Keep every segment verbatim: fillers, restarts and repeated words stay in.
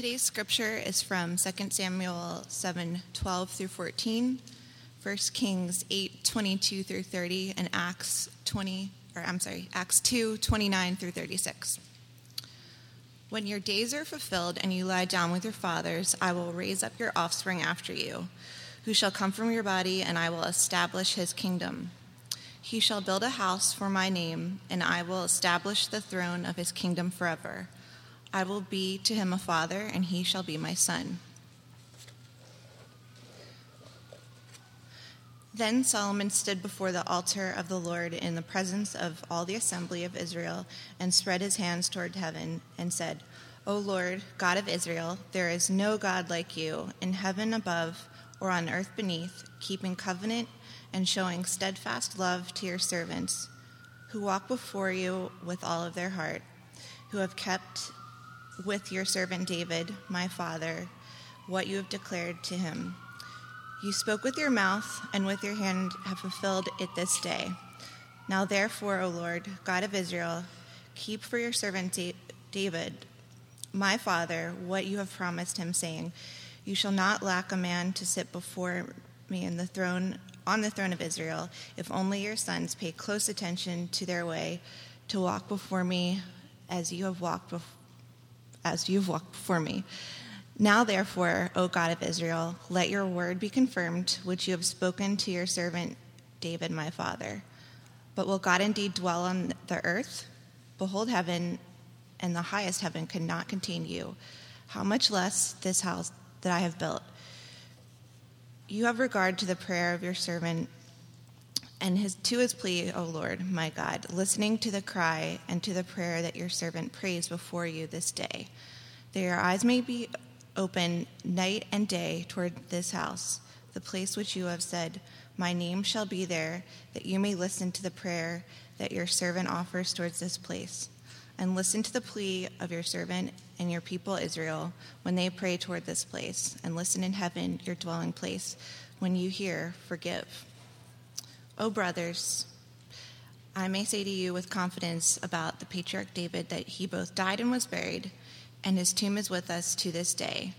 Today's scripture is from Second Samuel seven, twelve through fourteen, First Kings eight, twenty-two through thirty, and Acts twenty, or I'm sorry, Acts two, twenty-nine through thirty-six. When your days are fulfilled and you lie down with your fathers, I will raise up your offspring after you, who shall come from your body, and I will establish his kingdom. He shall build a house for my name, and I will establish the throne of his kingdom forever. I will be to him a father, and he shall be my son. Then Solomon stood before the altar of the Lord in the presence of all the assembly of Israel and spread his hands toward heaven and said, O Lord, God of Israel, there is no God like you in heaven above or on earth beneath, keeping covenant and showing steadfast love to your servants who walk before you with all of their heart, who have kept with your servant David, my father, what you have declared to him. You spoke with your mouth and with your hand have fulfilled it this day. Now therefore, O Lord, God of Israel, keep for your servant David, my father, what you have promised him, saying, You shall not lack a man to sit before me in the throne, on the throne of Israel, if only your sons pay close attention to their way, to walk before me as you have walked before. as you've walked before me. Now, therefore, O God of Israel, let your word be confirmed, which you have spoken to your servant David, my father. But will God indeed dwell on the earth? Behold, heaven and the highest heaven cannot contain you. How much less this house that I have built? You have regard to the prayer of your servant and his, to his plea, O Lord, my God, listening to the cry and to the prayer that your servant prays before you this day, that your eyes may be open night and day toward this house, the place which you have said, My name shall be there, that you may listen to the prayer that your servant offers towards this place, and listen to the plea of your servant and your people Israel when they pray toward this place, and listen in heaven, your dwelling place, when you hear, forgive. O brothers, I may say to you with confidence about the patriarch David that he both died and was buried, and his tomb is with us to this day.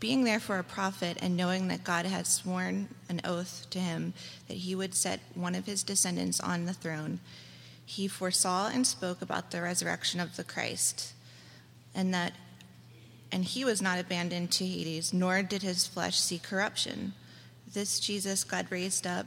Being therefore a prophet and knowing that God had sworn an oath to him that he would set one of his descendants on the throne, he foresaw and spoke about the resurrection of the Christ, and that and he was not abandoned to Hades, nor did his flesh see corruption. This Jesus God raised up,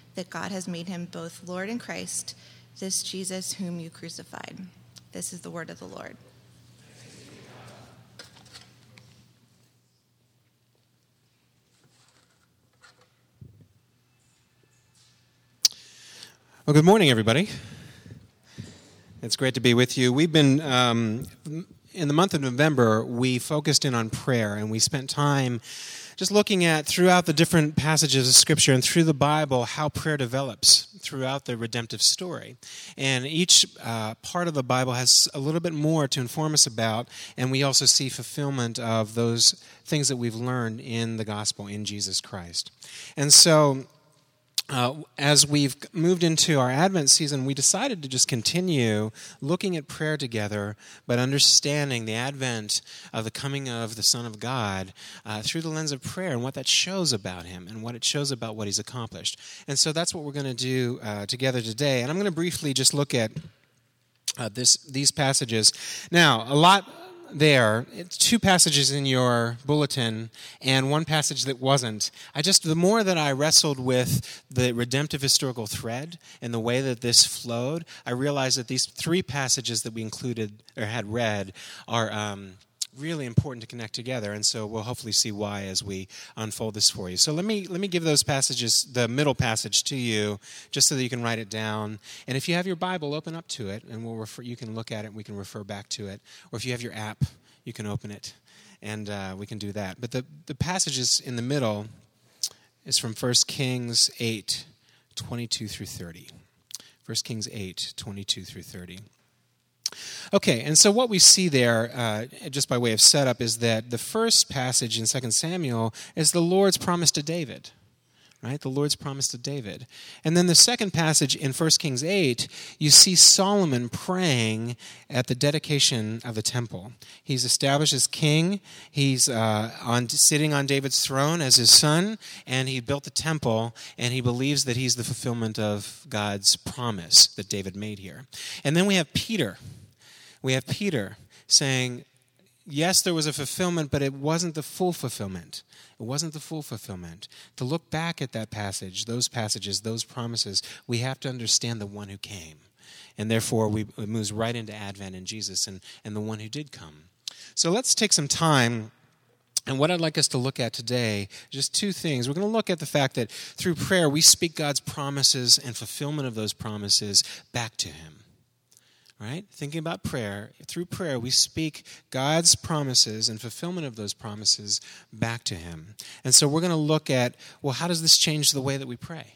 that God has made him both Lord and Christ, this Jesus whom you crucified. This is the word of the Lord. Well, good morning, everybody. It's great to be with you. We've been, um, in the month of November, we focused in on prayer, and we spent time just looking at throughout the different passages of Scripture and through the Bible how prayer develops throughout the redemptive story. And each uh, part of the Bible has a little bit more to inform us about, and we also see fulfillment of those things that we've learned in the gospel in Jesus Christ. And so uh, as we've moved into our Advent season, we decided to just continue looking at prayer together, but understanding the advent of the coming of the Son of God uh, through the lens of prayer and what that shows about him and what it shows about what he's accomplished. And so that's what we're going to do uh, together today. And I'm going to briefly just look at uh, this these passages. Now, a lot there. It's two passages in your bulletin and one passage that wasn't. I just, the more that I wrestled with the redemptive historical thread and the way that this flowed, I realized that these three passages that we included or had read are um, really important to connect together, and so we'll hopefully see why as we unfold this for you. So let me let me give those passages, the middle passage, to you, just so that you can write it down. And if you have your Bible, open up to it, and we'll refer, you can look at it, and we can refer back to it. Or if you have your app, you can open it, and uh, we can do that. But the, the passages in the middle is from First Kings eight, twenty-two through thirty. First Kings eight, twenty-two through thirty. Okay, and so what we see there, uh, just by way of setup, is that the first passage in Second Samuel is the Lord's promise to David, right? The Lord's promise to David. And then the second passage in First Kings eight, you see Solomon praying at the dedication of the temple. He's established as king. He's uh, on, sitting on David's throne as his son, and he built the temple, and he believes that he's the fulfillment of God's promise that David made here. And then we have Peter. We have Peter saying, yes, there was a fulfillment, but it wasn't the full fulfillment. It wasn't the full fulfillment. To look back at that passage, those passages, those promises, we have to understand the one who came. And therefore, we, it moves right into Advent and Jesus and, and the one who did come. So let's take some time. And what I'd like us to look at today, just two things. We're going to look at the fact that through prayer, we speak God's promises and fulfillment of those promises back to him. Right? Thinking about prayer, through prayer we speak God's promises and fulfillment of those promises back to him. And so we're going to look at, well, how does this change the way that we pray?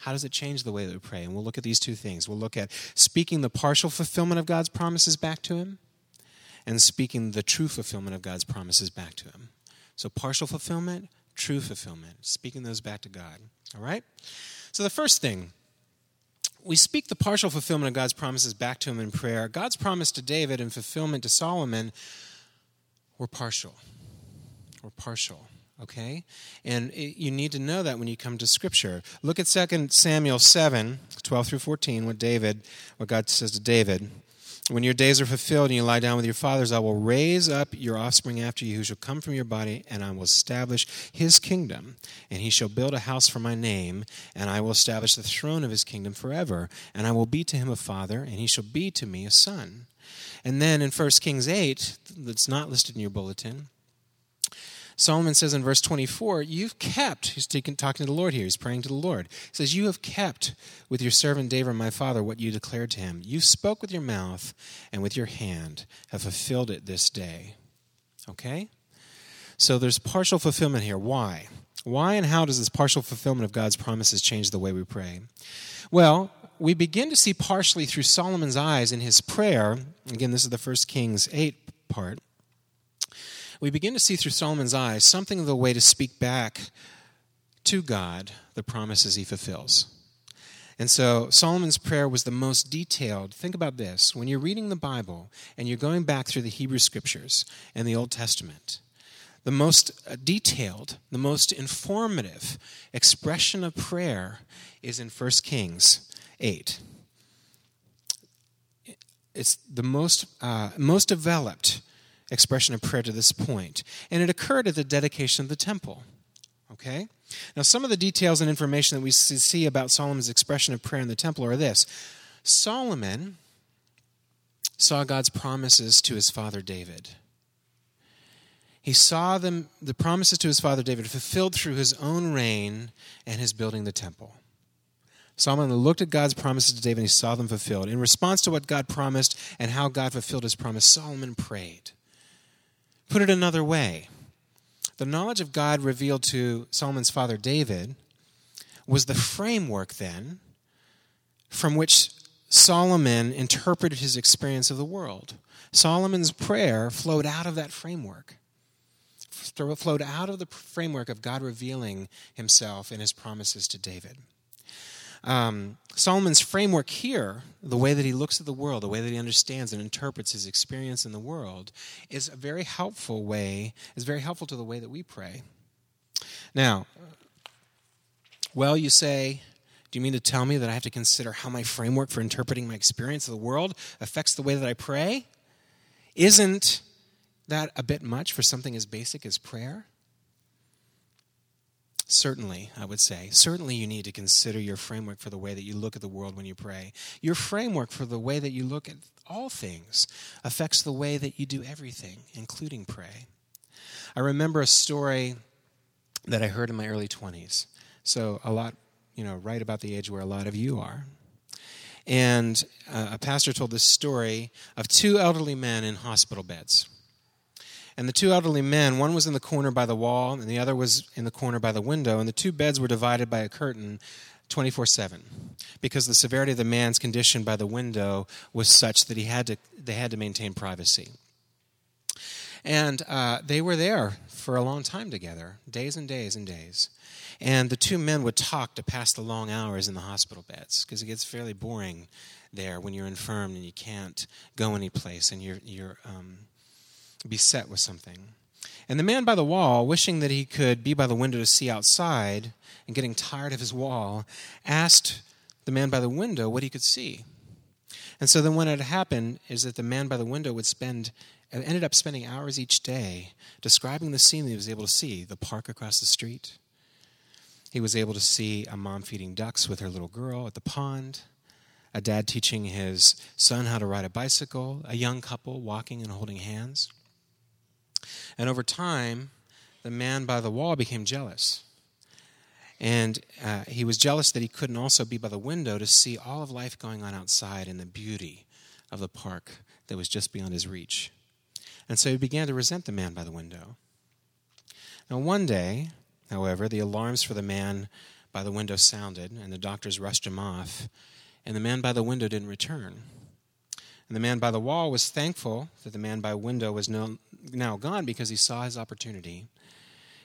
How does it change the way that we pray? And we'll look at these two things. We'll look at speaking the partial fulfillment of God's promises back to him and speaking the true fulfillment of God's promises back to him. So partial fulfillment, true fulfillment, speaking those back to God. All right? So the first thing, we speak the partial fulfillment of God's promises back to him in prayer. God's promise to David and fulfillment to Solomon were partial. Were partial, okay? And it, you need to know that when you come to Scripture. Look at Second Samuel seven, twelve through fourteen, what David, what God says to David. When your days are fulfilled and you lie down with your fathers, I will raise up your offspring after you who shall come from your body, and I will establish his kingdom. And he shall build a house for my name, and I will establish the throne of his kingdom forever. And I will be to him a father, and he shall be to me a son. And then in First Kings eight, that's not listed in your bulletin, Solomon says in verse twenty-four, you've kept, he's talking to the Lord here, he's praying to the Lord. He says, you have kept with your servant David, my father, what you declared to him. You spoke with your mouth and with your hand have fulfilled it this day. Okay? So there's partial fulfillment here. Why? Why and how does this partial fulfillment of God's promises change the way we pray? Well, we begin to see partially through Solomon's eyes in his prayer. Again, this is the First Kings eight part. We begin to see through Solomon's eyes something of the way to speak back to God the promises he fulfills. And so Solomon's prayer was the most detailed. Think about this. When you're reading the Bible and you're going back through the Hebrew Scriptures and the Old Testament, the most detailed, the most informative expression of prayer is in First Kings eight. It's the most uh, most developed expression of prayer to this point. And it occurred at the dedication of the temple. Okay? Now, some of the details and information that we see about Solomon's expression of prayer in the temple are this. Solomon saw God's promises to his father David. He saw them, the promises to his father David fulfilled through his own reign and his building the temple. Solomon looked at God's promises to David and he saw them fulfilled. In response to what God promised and how God fulfilled his promise, Solomon prayed. Put it another way, the knowledge of God revealed to Solomon's father David was the framework then from which Solomon interpreted his experience of the world. Solomon's prayer flowed out of that framework, flowed out of the framework of God revealing himself and his promises to David. Um, Solomon's framework here, the way that he looks at the world, the way that he understands and interprets his experience in the world, is a very helpful way, is very helpful to the way that we pray. Now, well, you say, do you mean to tell me that I have to consider how my framework for interpreting my experience of the world affects the way that I pray? Isn't that a bit much for something as basic as prayer? Certainly, I would say, certainly you need to consider your framework for the way that you look at the world when you pray. Your framework for the way that you look at all things affects the way that you do everything, including pray. I remember a story that I heard in my early twenties. So a lot, you know, right about the age where a lot of you are. And uh, a pastor told this story of two elderly men in hospital beds. And the two elderly men, one was in the corner by the wall, and the other was in the corner by the window, and the two beds were divided by a curtain twenty-four seven, because the severity of the man's condition by the window was such that he had to they had to maintain privacy. And uh, they were there for a long time together, days and days and days. And the two men would talk to pass the long hours in the hospital beds, because it gets fairly boring there when you're infirm and you can't go anyplace and you're you're um, beset with something. And the man by the wall, wishing that he could be by the window to see outside and getting tired of his wall, asked the man by the window what he could see. And so then what had happened is that the man by the window would spend... and ended up spending hours each day describing the scene that he was able to see, the park across the street. He was able to see a mom feeding ducks with her little girl at the pond, a dad teaching his son how to ride a bicycle, a young couple walking and holding hands. And over time, the man by the wall became jealous. And uh, he was jealous that he couldn't also be by the window to see all of life going on outside and the beauty of the park that was just beyond his reach. And so he began to resent the man by the window. Now one day, however, the alarms for the man by the window sounded, and the doctors rushed him off, and the man by the window didn't return. And the man by the wall was thankful that the man by the window was no, now gone, because he saw his opportunity.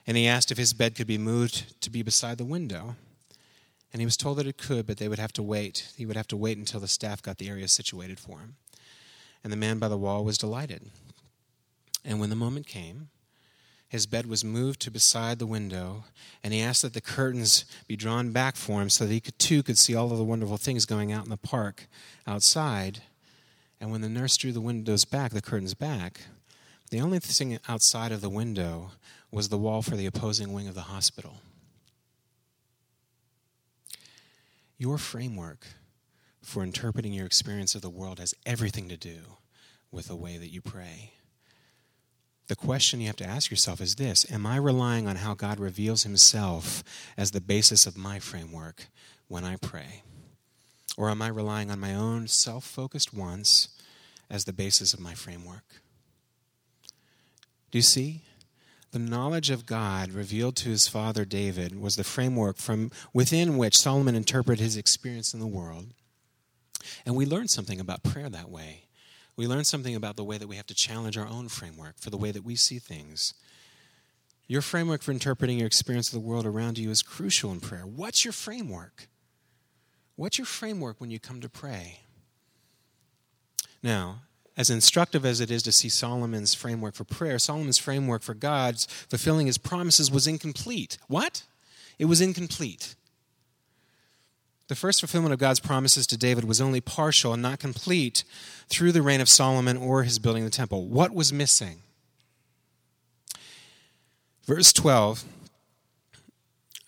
And he asked if his bed could be moved to be beside the window. And he was told that it could, but they would have to wait. He would have to wait until the staff got the area situated for him. And the man by the wall was delighted. And when the moment came, his bed was moved to beside the window, and he asked that the curtains be drawn back for him so that he could, too could see all of the wonderful things going out in the park outside. And when the nurse drew the windows back, the curtains back, the only thing outside of the window was the wall for the opposing wing of the hospital. Your framework for interpreting your experience of the world has everything to do with the way that you pray. The question you have to ask yourself is this: am I relying on how God reveals himself as the basis of my framework when I pray? Or am I relying on my own self-focused wants as the basis of my framework? Do you see? The knowledge of God revealed to his father David was the framework from within which Solomon interpreted his experience in the world. And we learn something about prayer that way. We learn something about the way that we have to challenge our own framework for the way that we see things. Your framework for interpreting your experience of the world around you is crucial in prayer. What's your framework? What's your framework when you come to pray? Now, as instructive as it is to see Solomon's framework for prayer, Solomon's framework for God's fulfilling his promises was incomplete. What? It was incomplete. The first fulfillment of God's promises to David was only partial and not complete through the reign of Solomon or his building the temple. What was missing? Verse twelve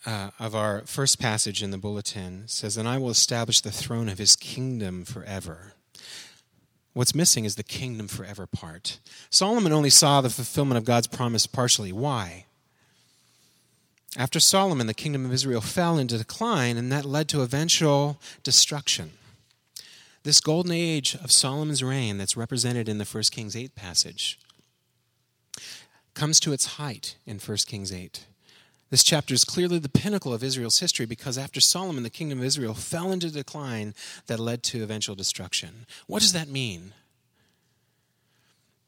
uh, of our first passage in the bulletin says, "And I will establish the throne of his kingdom forever." What's missing is the kingdom forever part. Solomon only saw the fulfillment of God's promise partially. Why? After Solomon, the kingdom of Israel fell into decline, and that led to eventual destruction. This golden age of Solomon's reign that's represented in the First Kings eight passage comes to its height in First Kings eight. This chapter is clearly the pinnacle of Israel's history, because after Solomon, the kingdom of Israel fell into decline that led to eventual destruction. What does that mean?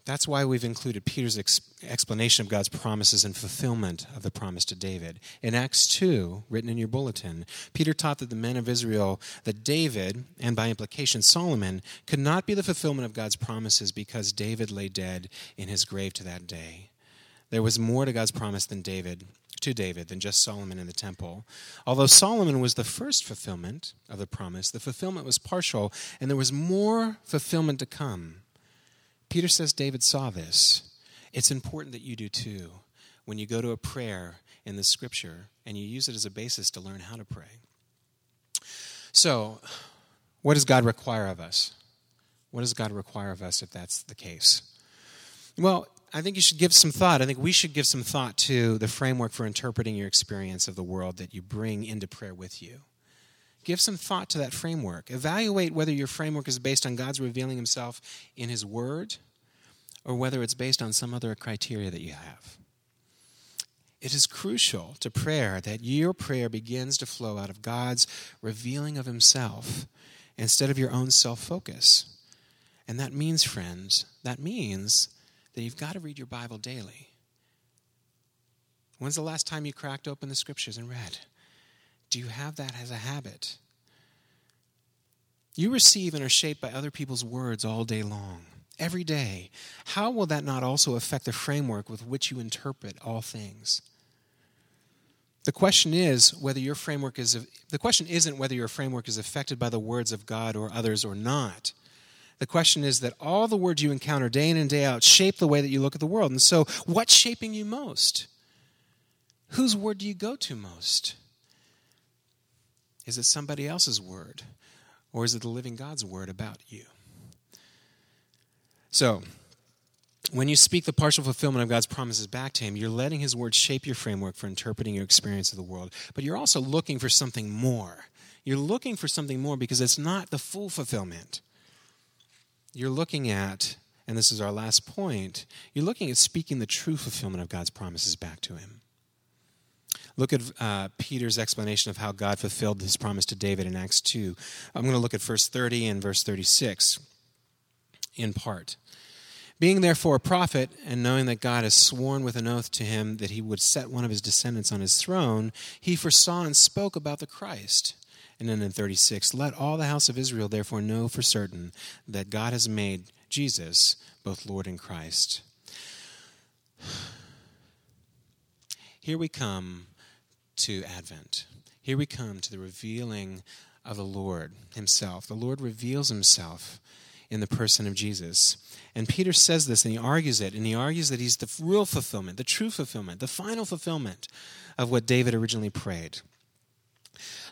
That's why we've included Peter's ex- explanation of God's promises and fulfillment of the promise to David. In Acts two, written in your bulletin, Peter taught that the men of Israel, that David, and by implication Solomon, could not be the fulfillment of God's promises because David lay dead in his grave to that day. There was more to God's promise than David, to David than just Solomon and the temple. Although Solomon was the first fulfillment of the promise, the fulfillment was partial, and there was more fulfillment to come. Peter says David saw this. It's important that you do too when you go to a prayer in the scripture and you use it as a basis to learn how to pray. So, what does God require of us? What does God require of us if that's the case? Well, I think you should give some thought. I think we should give some thought to the framework for interpreting your experience of the world that you bring into prayer with you. Give some thought to that framework. Evaluate whether your framework is based on God's revealing himself in his word, or whether it's based on some other criteria that you have. It is crucial to prayer that your prayer begins to flow out of God's revealing of himself instead of your own self-focus. And that means, friends, that means that you've got to read your Bible daily. When's the last time you cracked open the scriptures and read? Do you have that as a habit? You receive and are shaped by other people's words all day long, every day. How will that not also affect the framework with which you interpret all things? The question is whether your framework is the question isn't whether your framework is affected by the words of God or others or not. The question is that all the words you encounter day in and day out shape the way that you look at the world. And so, what's shaping you most? Whose word do you go to most? Is it somebody else's word? Or is it the living God's word about you? So, when you speak the partial fulfillment of God's promises back to him, you're letting his word shape your framework for interpreting your experience of the world. But you're also looking for something more. You're looking for something more because it's not the full fulfillment. You're looking at, and this is our last point, you're looking at speaking the true fulfillment of God's promises back to him. Look at uh, Peter's explanation of how God fulfilled his promise to David in Acts two. I'm going to look at verse thirty and verse thirty-six in part. Being therefore a prophet, and knowing that God has sworn with an oath to him that he would set one of his descendants on his throne, he foresaw and spoke about the Christ. And then in thirty-six, let all the house of Israel therefore know for certain that God has made Jesus both Lord and Christ. Here we come to Advent. Here we come to the revealing of the Lord himself. The Lord reveals himself in the person of Jesus. And Peter says this, and he argues it, and he argues that he's the real fulfillment, the true fulfillment, the final fulfillment of what David originally prayed.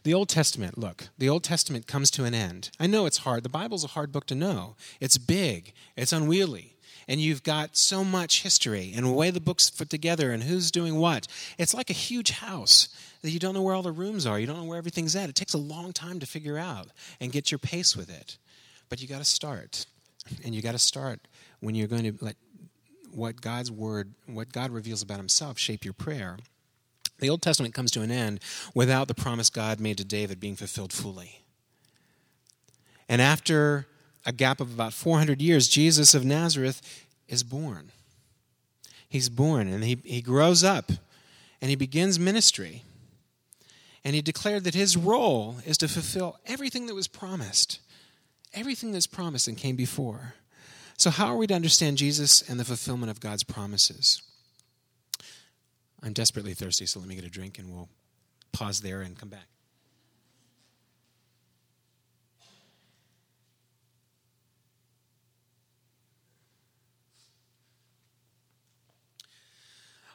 The Old Testament, look, the Old Testament comes to an end. I know it's hard. The Bible's a hard book to know. It's big. It's unwieldy. And you've got so much history and the way the book's fit together and who's doing what. It's like a huge house that you don't know where all the rooms are. You don't know where everything's at. It takes a long time to figure out and get your pace with it. But you got to start. And you got to start when you're going to let what God's word, what God reveals about himself shape your prayer. The Old Testament comes to an end without the promise God made to David being fulfilled fully. And after a gap of about four hundred years, Jesus of Nazareth is born. He's born, and he, he grows up, and he begins ministry. And he declared that his role is to fulfill everything that was promised, everything that's promised and came before. So how are we to understand Jesus and the fulfillment of God's promises? I'm desperately thirsty, so let me get a drink, and we'll pause there and come back.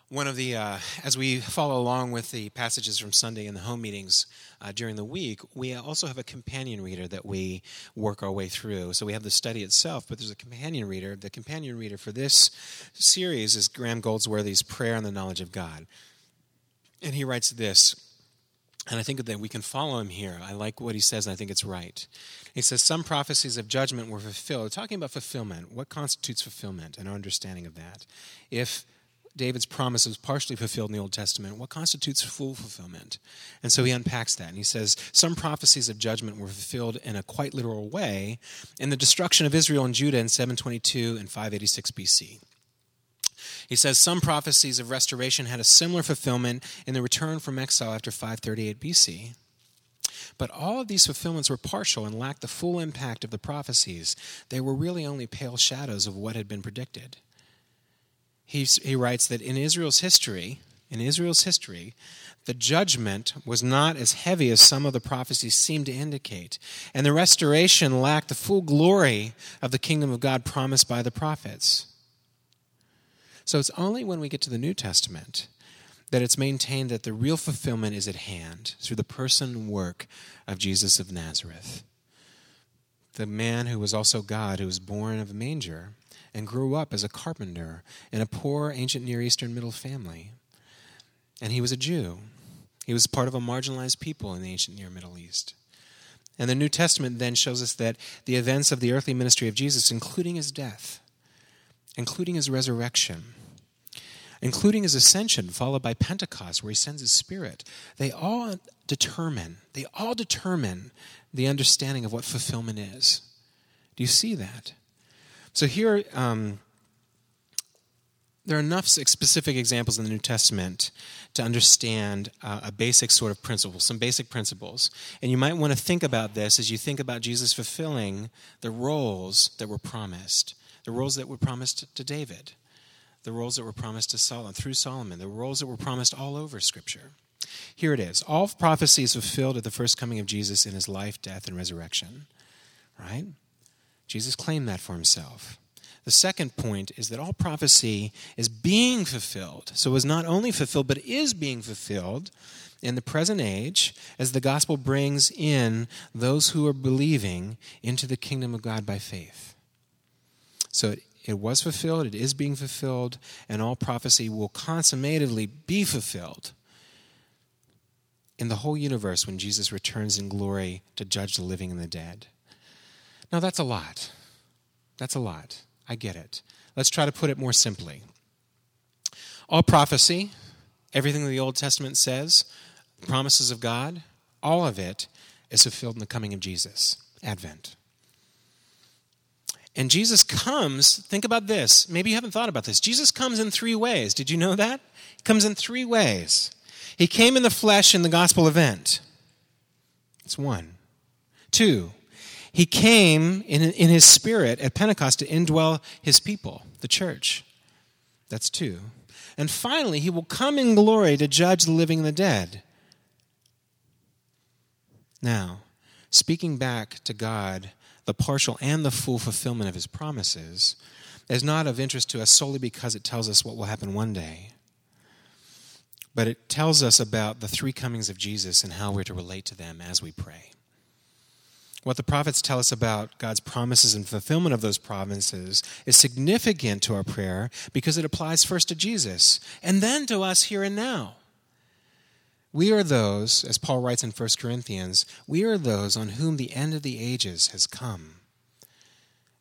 One of the, uh, as we follow along with the passages from Sunday in the home meetings uh, during the week, we also have a companion reader that we work our way through. So we have the study itself, but there's a companion reader. The companion reader for this series is Graham Goldsworthy's Prayer and the Knowledge of God. And he writes this, and I think that we can follow him here. I like what he says, and I think it's right. He says, some prophecies of judgment were fulfilled. Talking about fulfillment, what constitutes fulfillment and our understanding of that. If David's promise was partially fulfilled in the Old Testament, what constitutes full fulfillment? And so he unpacks that, and he says, some prophecies of judgment were fulfilled in a quite literal way in the destruction of Israel and Judah in seven twenty-two and five eighty-six B C. He says, some prophecies of restoration had a similar fulfillment in the return from exile after five thirty-eight B C, but all of these fulfillments were partial and lacked the full impact of the prophecies. They were really only pale shadows of what had been predicted. He, he writes that in Israel's history, in Israel's history, the judgment was not as heavy as some of the prophecies seemed to indicate, and the restoration lacked the full glory of the kingdom of God promised by the prophets. So it's only when we get to the New Testament that it's maintained that the real fulfillment is at hand through the person and work of Jesus of Nazareth, the man who was also God, who was born of a manger and grew up as a carpenter in a poor ancient Near Eastern middle family. And he was a Jew. He was part of a marginalized people in the ancient Near Middle East. And the New Testament then shows us that the events of the earthly ministry of Jesus, including his death, including his resurrection, including his ascension, followed by Pentecost, where he sends his Spirit, they all determine, they all determine the understanding of what fulfillment is. Do you see that? So here, um, there are enough specific examples in the New Testament to understand uh, a basic sort of principle, some basic principles. And you might want to think about this as you think about Jesus fulfilling the roles that were promised, the roles that were promised to David, the roles that were promised to Solomon, through Solomon, the roles that were promised all over Scripture. Here it is. All prophecy is fulfilled at the first coming of Jesus in his life, death, and resurrection. Right? Jesus claimed that for himself. The second point is that all prophecy is being fulfilled. So it was not only fulfilled, but is being fulfilled in the present age as the gospel brings in those who are believing into the kingdom of God by faith. So it It was fulfilled, it is being fulfilled, and all prophecy will consummately be fulfilled in the whole universe when Jesus returns in glory to judge the living and the dead. Now, that's a lot. That's a lot. I get it. Let's try to put it more simply. All prophecy, everything the Old Testament says, the promises of God, all of it is fulfilled in the coming of Jesus, Advent. And Jesus comes, think about this. Maybe you haven't thought about this. Jesus comes in three ways. Did you know that? He comes in three ways. He came in the flesh in the gospel event. That's one. Two, he came in, in his Spirit at Pentecost to indwell his people, the church. That's two. And finally, he will come in glory to judge the living and the dead. Now, speaking back to God, the partial and the full fulfillment of his promises is not of interest to us solely because it tells us what will happen one day, but it tells us about the three comings of Jesus and how we're to relate to them as we pray. What the prophets tell us about God's promises and fulfillment of those promises is significant to our prayer because it applies first to Jesus and then to us here and now. We are those, as Paul writes in First Corinthians, we are those on whom the end of the ages has come.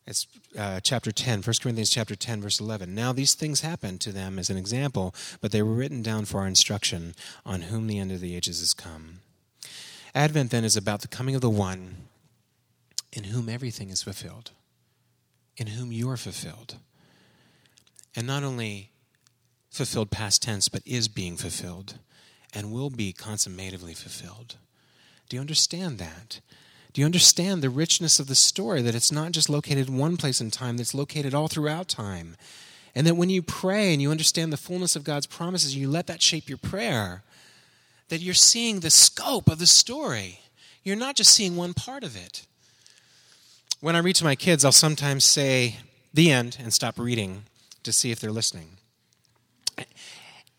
It's uh, chapter ten, First Corinthians chapter ten, verse eleven. Now these things happened to them as an example, but they were written down for our instruction, on whom the end of the ages has come. Advent, then, is about the coming of the one in whom everything is fulfilled, in whom you are fulfilled. And not only fulfilled past tense, but is being fulfilled and will be consummatively fulfilled. Do you understand that? Do you understand the richness of the story, that it's not just located in one place in time, that's located all throughout time? And that when you pray and you understand the fullness of God's promises, you let that shape your prayer, that you're seeing the scope of the story. You're not just seeing one part of it. When I read to my kids, I'll sometimes say, the end, and stop reading to see if they're listening.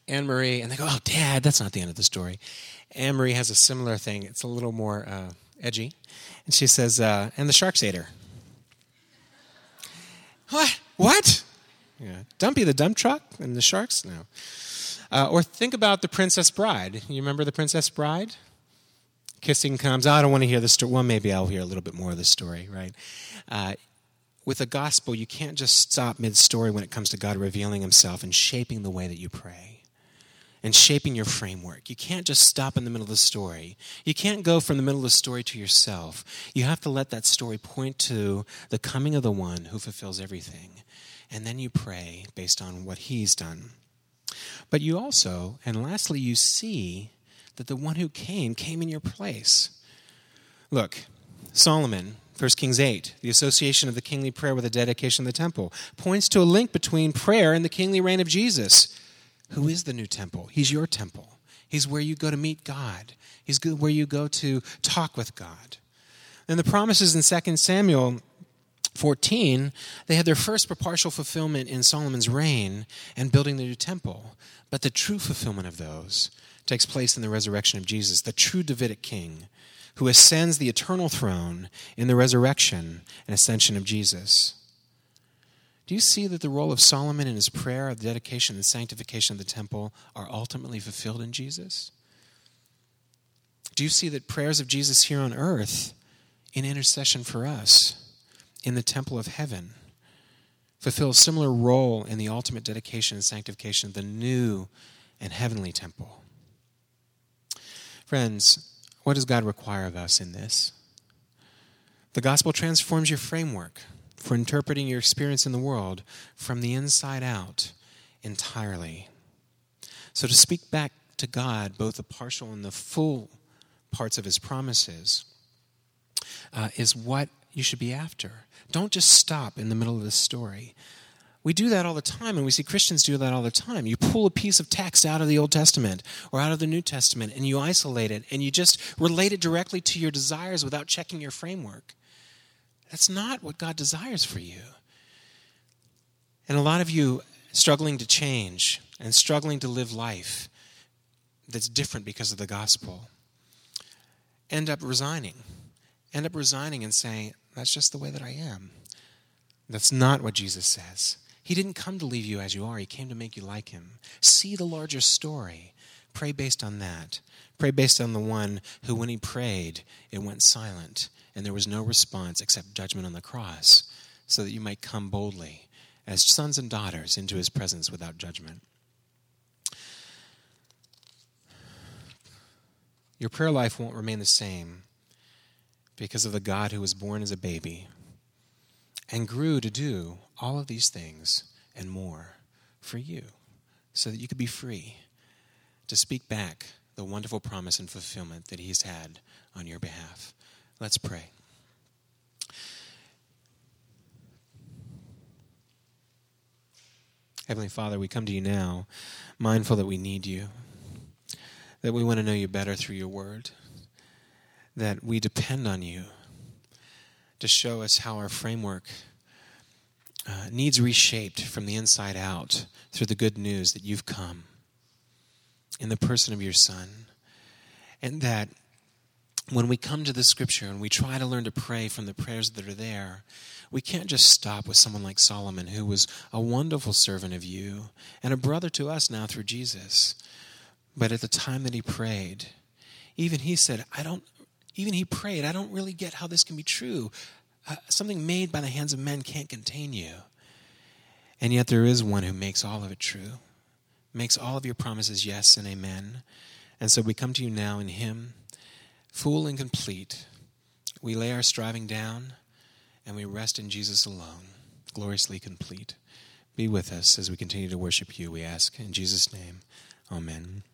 Anne-Marie, and they go, oh, Dad, that's not the end of the story. Anne-Marie has a similar thing. It's a little more uh, edgy. And she says, uh, and the sharks ate her. What? What? Yeah. Dumpy the dump truck and the sharks? No. Uh, or think about the Princess Bride. You remember the Princess Bride? Kissing comes. Oh, I don't want to hear the story. Well, maybe I'll hear a little bit more of the story, right? Uh With the gospel, you can't just stop mid-story when it comes to God revealing himself and shaping the way that you pray and shaping your framework. You can't just stop in the middle of the story. You can't go from the middle of the story to yourself. You have to let that story point to the coming of the one who fulfills everything. And then you pray based on what he's done. But you also, and lastly, you see that the one who came, came in your place. Look, Solomon, First Kings eight, the association of the kingly prayer with the dedication of the temple, points to a link between prayer and the kingly reign of Jesus, who is the new temple. He's your temple. He's where you go to meet God. He's where you go to talk with God. And the promises in Second Samuel fourteen, they had their first partial fulfillment in Solomon's reign and building the new temple. But the true fulfillment of those takes place in the resurrection of Jesus, the true Davidic king, who ascends the eternal throne in the resurrection and ascension of Jesus. Do you see that the role of Solomon in his prayer of the dedication and sanctification of the temple are ultimately fulfilled in Jesus? Do you see that prayers of Jesus here on earth in intercession for us in the temple of heaven fulfill a similar role in the ultimate dedication and sanctification of the new and heavenly temple. Friends, what does God require of us in this? The gospel transforms your framework for interpreting your experience in the world from the inside out entirely. So to speak back to God, both the partial and the full parts of his promises, uh, is what you should be after. Don't just stop in the middle of this story. We do that all the time, and we see Christians do that all the time. You pull a piece of text out of the Old Testament or out of the New Testament, and you isolate it, and you just relate it directly to your desires without checking your framework. That's not what God desires for you. And a lot of you struggling to change and struggling to live life that's different because of the gospel end up resigning. End up resigning and saying, that's just the way that I am. That's not what Jesus says. He didn't come to leave you as you are. He came to make you like him. See the larger story. Pray based on that. Pray based on the one who, when he prayed, it went silent, and there was no response except judgment on the cross, so that you might come boldly as sons and daughters into his presence without judgment. Your prayer life won't remain the same because of the God who was born as a baby and grew to do all of these things and more for you, so that you could be free to speak back the wonderful promise and fulfillment that he's had on your behalf. Let's pray. Heavenly Father, we come to you now, mindful that we need you, that we want to know you better through your word, that we depend on you to show us how our framework uh, needs reshaped from the inside out through the good news that you've come in the person of your Son. And that when we come to the Scripture and we try to learn to pray from the prayers that are there, we can't just stop with someone like Solomon, who was a wonderful servant of you and a brother to us now through Jesus. But at the time that he prayed, even he said, I don't Even he prayed, I don't really get how this can be true. Uh, something made by the hands of men can't contain you. And yet there is one who makes all of it true, makes all of your promises yes and amen. And so we come to you now in him, full and complete. We lay our striving down, and we rest in Jesus alone, gloriously complete. Be with us as we continue to worship you, we ask. In Jesus' name, amen.